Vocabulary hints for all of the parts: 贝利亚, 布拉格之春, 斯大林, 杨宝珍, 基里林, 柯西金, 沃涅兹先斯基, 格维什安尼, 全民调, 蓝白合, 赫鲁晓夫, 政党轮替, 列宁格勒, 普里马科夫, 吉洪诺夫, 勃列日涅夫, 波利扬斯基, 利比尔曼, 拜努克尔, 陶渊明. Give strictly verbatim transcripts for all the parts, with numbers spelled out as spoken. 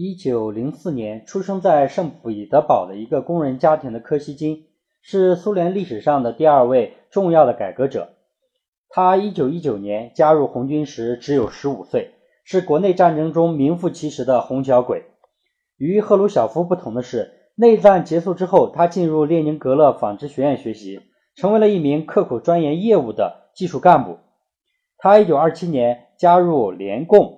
一九零四年出生在圣彼得堡的一个工人家庭的柯西金是苏联历史上的第二位重要的改革者。他一九一九年加入红军时只有十五岁，是国内战争中名副其实的红小鬼。与赫鲁晓夫不同的是，内战结束之后，他进入列宁格勒纺织学院学习，成为了一名刻苦钻研业务的技术干部。他一九二七年加入联共，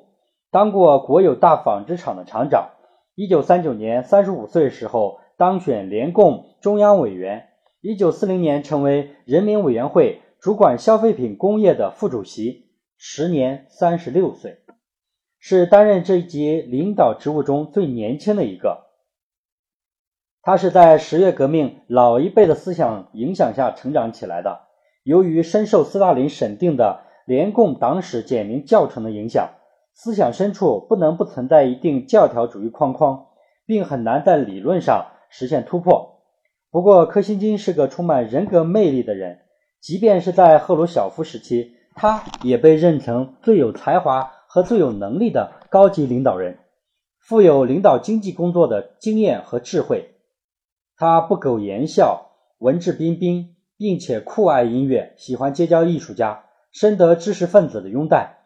当过国有大纺织厂的厂长。一九三九年三十五岁时候当选联共中央委员。一九四零年成为人民委员会主管消费品工业的副主席，时年三十六岁，是担任这一级领导职务中最年轻的一个。他是在十月革命老一辈的思想影响下成长起来的，由于深受斯大林审定的联共党史简明教程的影响，思想深处不能不存在一定教条主义框框，并很难在理论上实现突破。不过柯西金是个充满人格魅力的人，即便是在赫鲁晓夫时期，他也被认成最有才华和最有能力的高级领导人，富有领导经济工作的经验和智慧。他不苟言笑，文质彬彬，并且酷爱音乐，喜欢结交艺术家，深得知识分子的拥戴。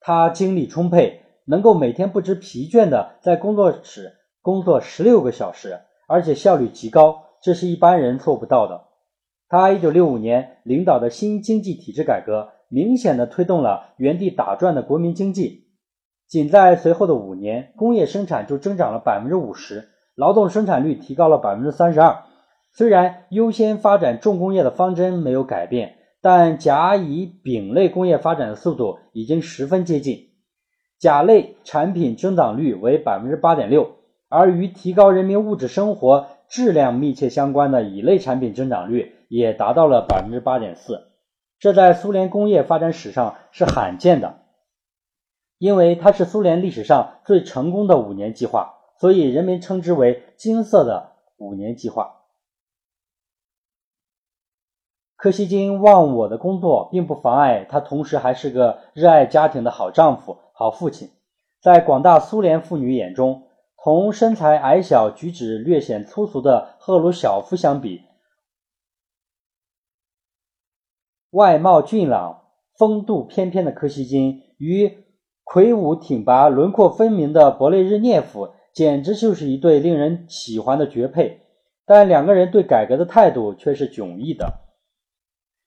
他精力充沛，能够每天不知疲倦地在工作室工作十六个小时，而且效率极高，这是一般人做不到的。他一九六五年领导的新经济体制改革，明显地推动了原地打转的国民经济。仅在随后的五年，工业生产就增长了 百分之五十，劳动生产率提高了 百分之三十二。 虽然优先发展重工业的方针没有改变，但甲乙丙类工业发展的速度已经十分接近。甲类产品增长率为 百分之八点六， 而与提高人民物质生活质量密切相关的乙类产品增长率也达到了 百分之八点四， 这在苏联工业发展史上是罕见的。因为它是苏联历史上最成功的五年计划，所以人民称之为金色的五年计划。柯西金忘我的工作并不妨碍他同时还是个热爱家庭的好丈夫、好父亲。在广大苏联妇女眼中，同身材矮小、举止略显粗俗的赫鲁晓夫相比，外貌俊朗、风度翩翩的柯西金与魁梧挺拔、轮廓分明的勃列日涅夫简直就是一对令人喜欢的绝配，但两个人对改革的态度却是迥异的。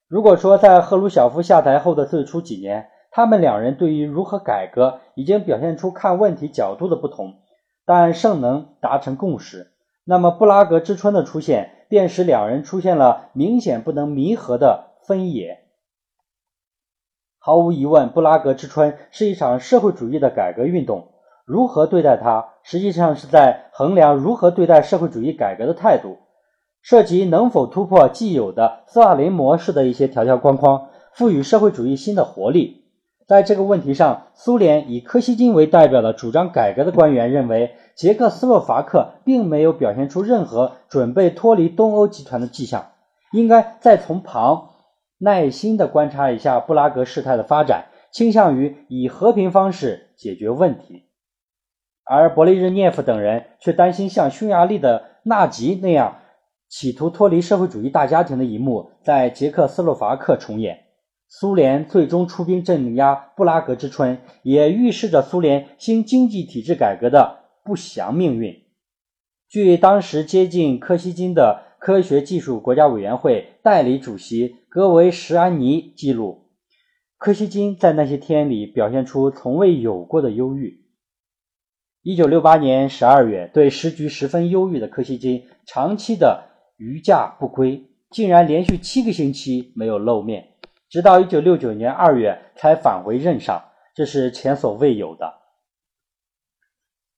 如果说在赫鲁晓夫下台后的最初几年，他们两人对于如何改革已经表现出看问题角度的不同，但尚能达成共识，那么布拉格之春的出现便使两人出现了明显不能弥合的分野。毫无疑问，布拉格之春是一场社会主义的改革运动，如何对待它，实际上是在衡量如何对待社会主义改革的态度。涉及能否突破既有的斯大林模式的一些条条框框，赋予社会主义新的活力。在这个问题上，苏联以柯西金为代表的主张改革的官员认为，捷克斯洛伐克并没有表现出任何准备脱离东欧集团的迹象，应该再从旁耐心地观察一下布拉格事态的发展，倾向于以和平方式解决问题。而勃列日涅夫等人却担心像匈牙利的纳吉那样企图脱离社会主义大家庭的一幕在捷克斯洛伐克重演。苏联最终出兵镇压布拉格之春，也预示着苏联新经济体制改革的不祥命运。据当时接近柯西金的科学技术国家委员会代理主席格维什安尼记录，柯西金在那些天里表现出从未有过的忧郁。一九六八年十二月，对时局十分忧郁的柯西金长期的逾假不归，竟然连续七个星期没有露面，直到一九六九年二月才返回任上，这是前所未有的。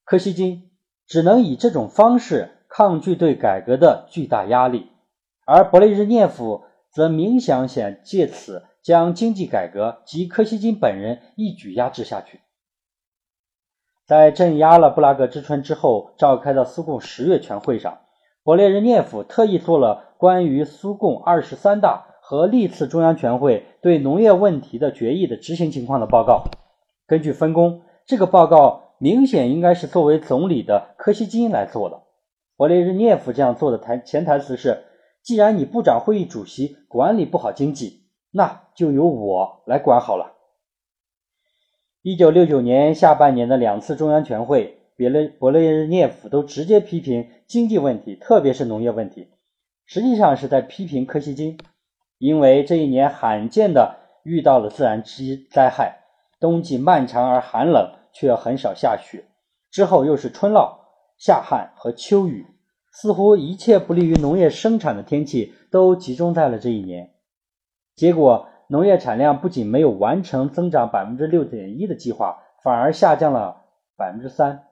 柯西金只能以这种方式抗拒对改革的巨大压力，而勃列日涅夫则明显想借此将经济改革及柯西金本人一举压制下去。在镇压了布拉格之春之后召开的苏共十月全会上，勃列日涅夫特意做了关于苏共二十三大和历次中央全会对农业问题的决议的执行情况的报告。根据分工，这个报告明显应该是作为总理的柯西金来做的。勃列日涅夫这样做的谈潜台词是，既然你部长会议主席管理不好经济，那就由我来管好了。一九六九年下半年的两次中央全会，勃列日涅夫都直接批评经济问题，特别是农业问题，实际上是在批评柯西金，因为这一年罕见的遇到了自然灾害，冬季漫长而寒冷，却很少下雪，之后又是春涝、夏旱和秋雨，似乎一切不利于农业生产的天气都集中在了这一年。结果农业产量不仅没有完成增长 百分之六点一 的计划，反而下降了 百分之三。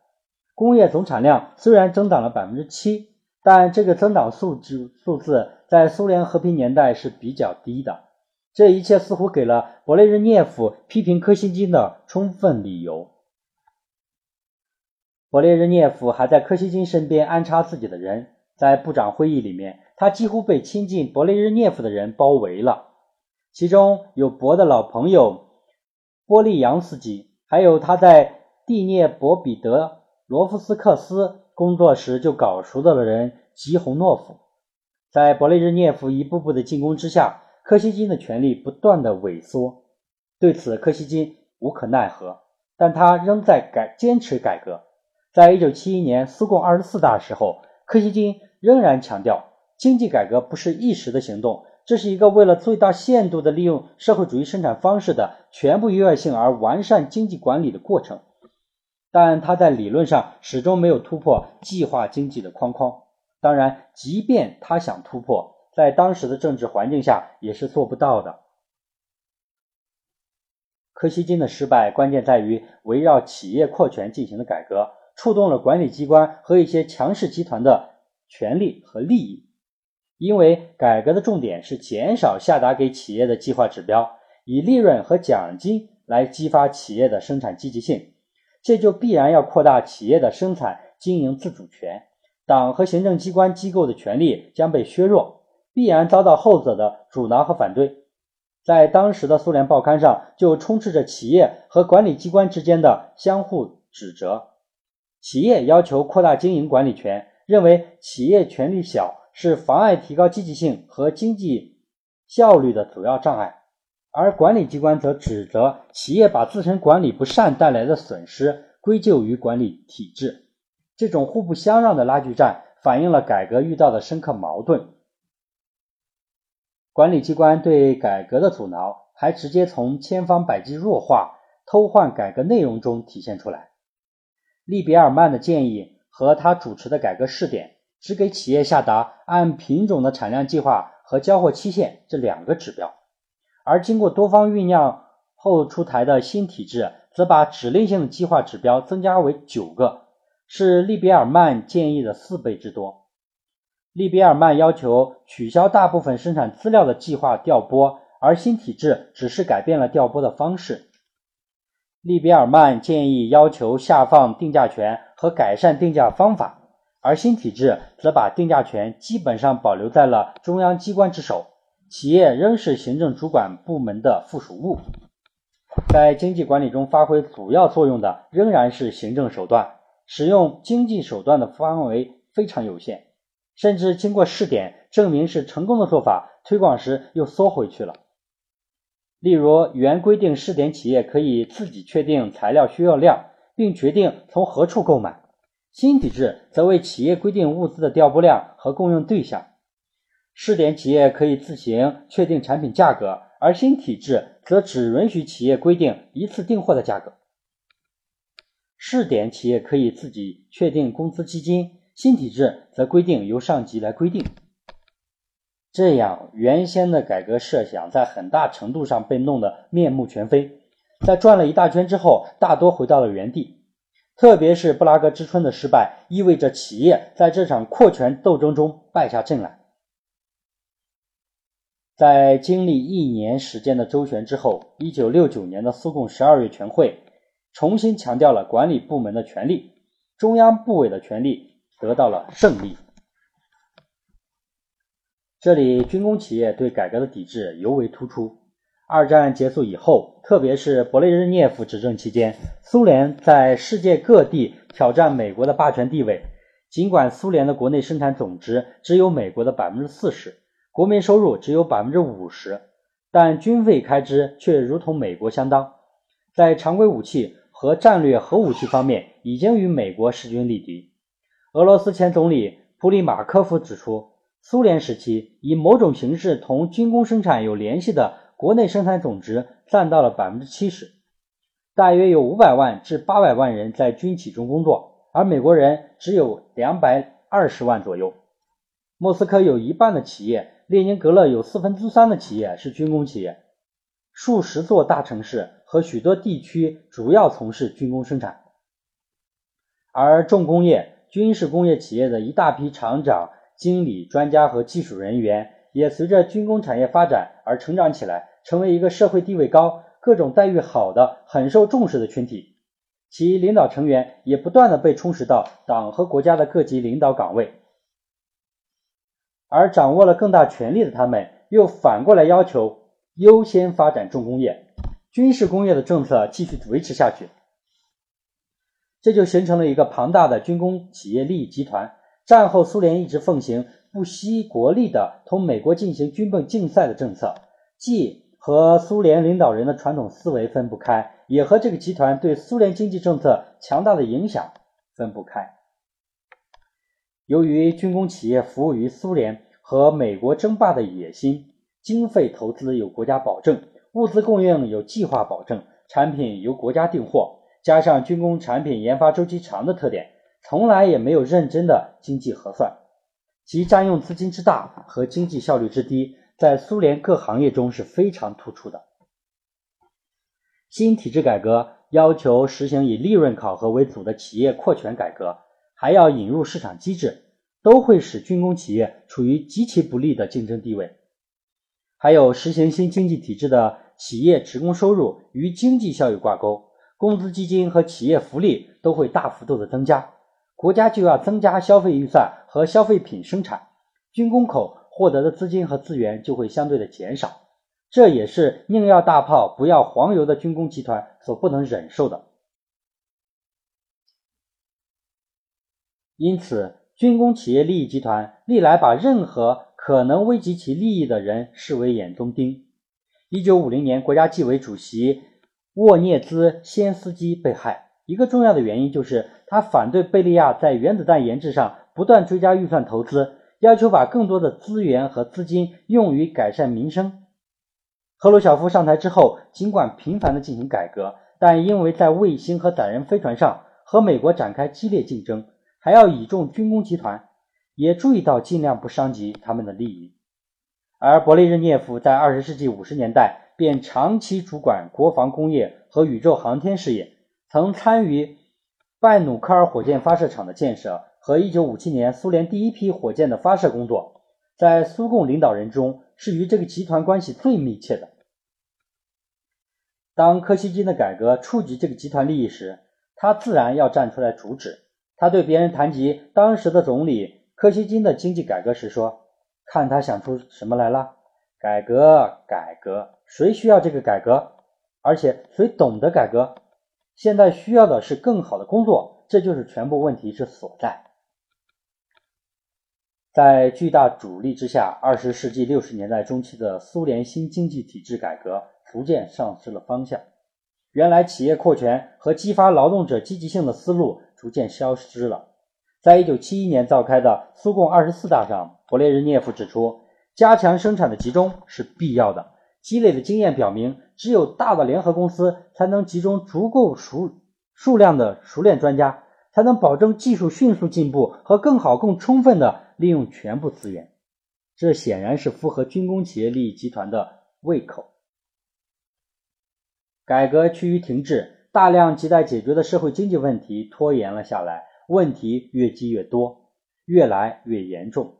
工业总产量虽然增长了 百分之七， 但这个增长数字数字在苏联和平年代是比较低的。这一切似乎给了勃列日涅夫批评柯西金的充分理由。勃列日涅夫还在柯西金身边安插自己的人，在部长会议里面，他几乎被亲近勃列日涅夫的人包围了，其中有勃的老朋友波利扬斯基，还有他在第聂伯彼得罗夫斯克斯工作时就搞熟的人吉洪诺夫。在勃列日涅夫一步步的进攻之下，柯西金的权力不断的萎缩，对此柯西金无可奈何，但他仍在改坚持改革。在一九七一年苏共二十四大时候，柯西金仍然强调，经济改革不是一时的行动，这是一个为了最大限度地利用社会主义生产方式的全部优越性而完善经济管理的过程。但他在理论上始终没有突破计划经济的框框，当然即便他想突破，在当时的政治环境下也是做不到的。柯西金的失败关键在于围绕企业扩权进行的改革，触动了管理机关和一些强势集团的权利和利益。因为改革的重点是减少下达给企业的计划指标，以利润和奖金来激发企业的生产积极性，这就必然要扩大企业的生产经营自主权，党和行政机关机构的权力将被削弱，必然遭到后者的阻挠和反对。在当时的苏联报刊上就充斥着企业和管理机关之间的相互指责，企业要求扩大经营管理权，认为企业权力小是妨碍提高积极性和经济效率的主要障碍，而管理机关则指责企业把自身管理不善带来的损失归咎于管理体制。这种互不相让的拉锯战反映了改革遇到的深刻矛盾。管理机关对改革的阻挠还直接从千方百计弱化、偷换改革内容中体现出来。利比尔曼的建议和他主持的改革试点只给企业下达按品种的产量计划和交货期限这两个指标，而经过多方酝酿后出台的新体制则把指令性的计划指标增加为九个，是利比尔曼建议的四倍之多。利比尔曼要求取消大部分生产资料的计划调拨，而新体制只是改变了调拨的方式。利比尔曼建议要求下放定价权和改善定价方法，而新体制则把定价权基本上保留在了中央机关之手，企业仍是行政主管部门的附属物。在经济管理中发挥主要作用的仍然是行政手段，使用经济手段的范围非常有限，甚至经过试点证明是成功的做法，推广时又缩回去了。例如，原规定试点企业可以自己确定材料需要量，并决定从何处购买，新体制则为企业规定物资的调拨量和供应对象。试点企业可以自行确定产品价格，而新体制则只允许企业规定一次订货的价格。试点企业可以自己确定工资基金，新体制则规定由上级来规定。这样，原先的改革设想在很大程度上被弄得面目全非，在转了一大圈之后，大多回到了原地。特别是布拉格之春的失败，意味着企业在这场扩权斗争中败下阵来。在经历一年时间的周旋之后，一九六九年的苏共十二月全会重新强调了管理部门的权利，中央部委的权利得到了胜利。这里军工企业对改革的抵制尤为突出，二战结束以后，特别是勃列日涅夫执政期间，苏联在世界各地挑战美国的霸权地位。尽管苏联的国内生产总值只有美国的 百分之四十， 国民收入只有 百分之五十， 但军费开支却如同美国相当。在常规武器和战略核武器方面已经与美国势均力敌。俄罗斯前总理普里马科夫指出，苏联时期以某种形式同军工生产有联系的国内生产总值占到了 百分之七十， 大约有五百万至八百万人在军企中工作，而美国人只有两百二十万左右。莫斯科有一半的企业，列宁格勒有四分之三的企业是军工企业，数十座大城市和许多地区主要从事军工生产。而重工业、军事工业企业的一大批厂长、经理、专家和技术人员也随着军工产业发展而成长起来，成为一个社会地位高、各种待遇好的、很受重视的群体。其领导成员也不断地被充实到党和国家的各级领导岗位，而掌握了更大权力的他们又反过来要求优先发展重工业，军事工业的政策继续维持下去。这就形成了一个庞大的军工企业利益集团。战后苏联一直奉行不惜国力的同美国进行军备竞赛的政策，既和苏联领导人的传统思维分不开，也和这个集团对苏联经济政策强大的影响分不开。由于军工企业服务于苏联和美国争霸的野心，经费投资有国家保证，物资供应有计划保证，产品由国家订货，加上军工产品研发周期长的特点，从来也没有认真的经济核算，其占用资金之大和经济效率之低，在苏联各行业中是非常突出的。新体制改革要求实行以利润考核为主的企业扩权改革，还要引入市场机制，都会使军工企业处于极其不利的竞争地位。还有实行新经济体制的企业职工收入与经济效益挂钩，工资基金和企业福利都会大幅度的增加，国家就要增加消费预算和消费品生产，军工口获得的资金和资源就会相对的减少。这也是宁要大炮不要黄油的军工集团所不能忍受的。因此，军工企业利益集团历来把任何可能危及其利益的人视为眼中钉。一九五零年，国家纪委主席沃涅兹先斯基被害，一个重要的原因就是他反对贝利亚在原子弹研制上不断追加预算投资，要求把更多的资源和资金用于改善民生。赫鲁晓夫上台之后，尽管频繁地进行改革，但因为在卫星和载人飞船上和美国展开激烈竞争，还要倚重军工集团，也注意到尽量不伤及他们的利益。而勃列日涅夫在二十世纪五十年代便长期主管国防工业和宇宙航天事业，曾参与拜努克尔火箭发射场的建设和一九五七年苏联第一批火箭的发射工作，在苏共领导人中是与这个集团关系最密切的。当柯西金的改革触及这个集团利益时，他自然要站出来阻止。他对别人谈及当时的总理柯西金的经济改革时说，看他想出什么来了，改革改革，谁需要这个改革？而且谁懂得改革？现在需要的是更好的工作，这就是全部问题之所在。在巨大阻力之下，二十世纪六十年代中期的苏联新经济体制改革逐渐丧失了方向，原来企业扩权和激发劳动者积极性的思路逐渐消失了。在一九七一年召开的苏共二十四大上，勃列日涅夫指出，加强生产的集中是必要的，积累的经验表明，只有大的联合公司才能集中足够数数量的熟练专家，才能保证技术迅速进步和更好更充分的利用全部资源。这显然是符合军工企业利益集团的胃口。改革趋于停滞，大量亟待解决的社会经济问题拖延了下来，问题越积越多，越来越严重。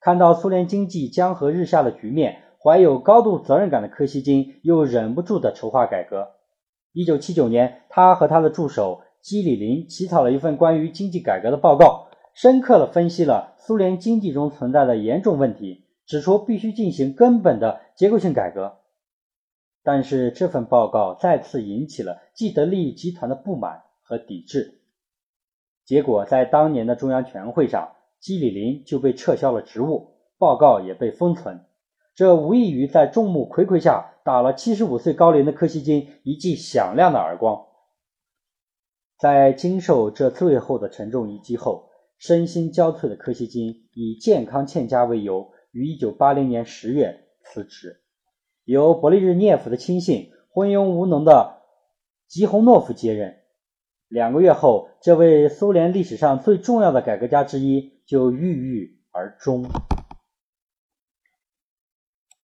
看到苏联经济江河日下的局面，怀有高度责任感的柯西金又忍不住地筹划改革。一九七九年，他和他的助手基里林起草了一份关于经济改革的报告，深刻地分析了苏联经济中存在的严重问题，指出必须进行根本的结构性改革。但是这份报告再次引起了既得利益集团的不满和抵制。结果在当年的中央全会上，基里林就被撤销了职务，报告也被封存。这无异于在众目睽睽下打了七十五岁高龄的柯西金一记响亮的耳光。在经受这最后的沉重一击后，身心交瘁的柯西金以健康欠佳为由，于一九八零年十月辞职。由勃列日涅夫的亲信、昏庸无能的吉洪诺夫接任。两个月后，这位苏联历史上最重要的改革家之一就郁郁而终。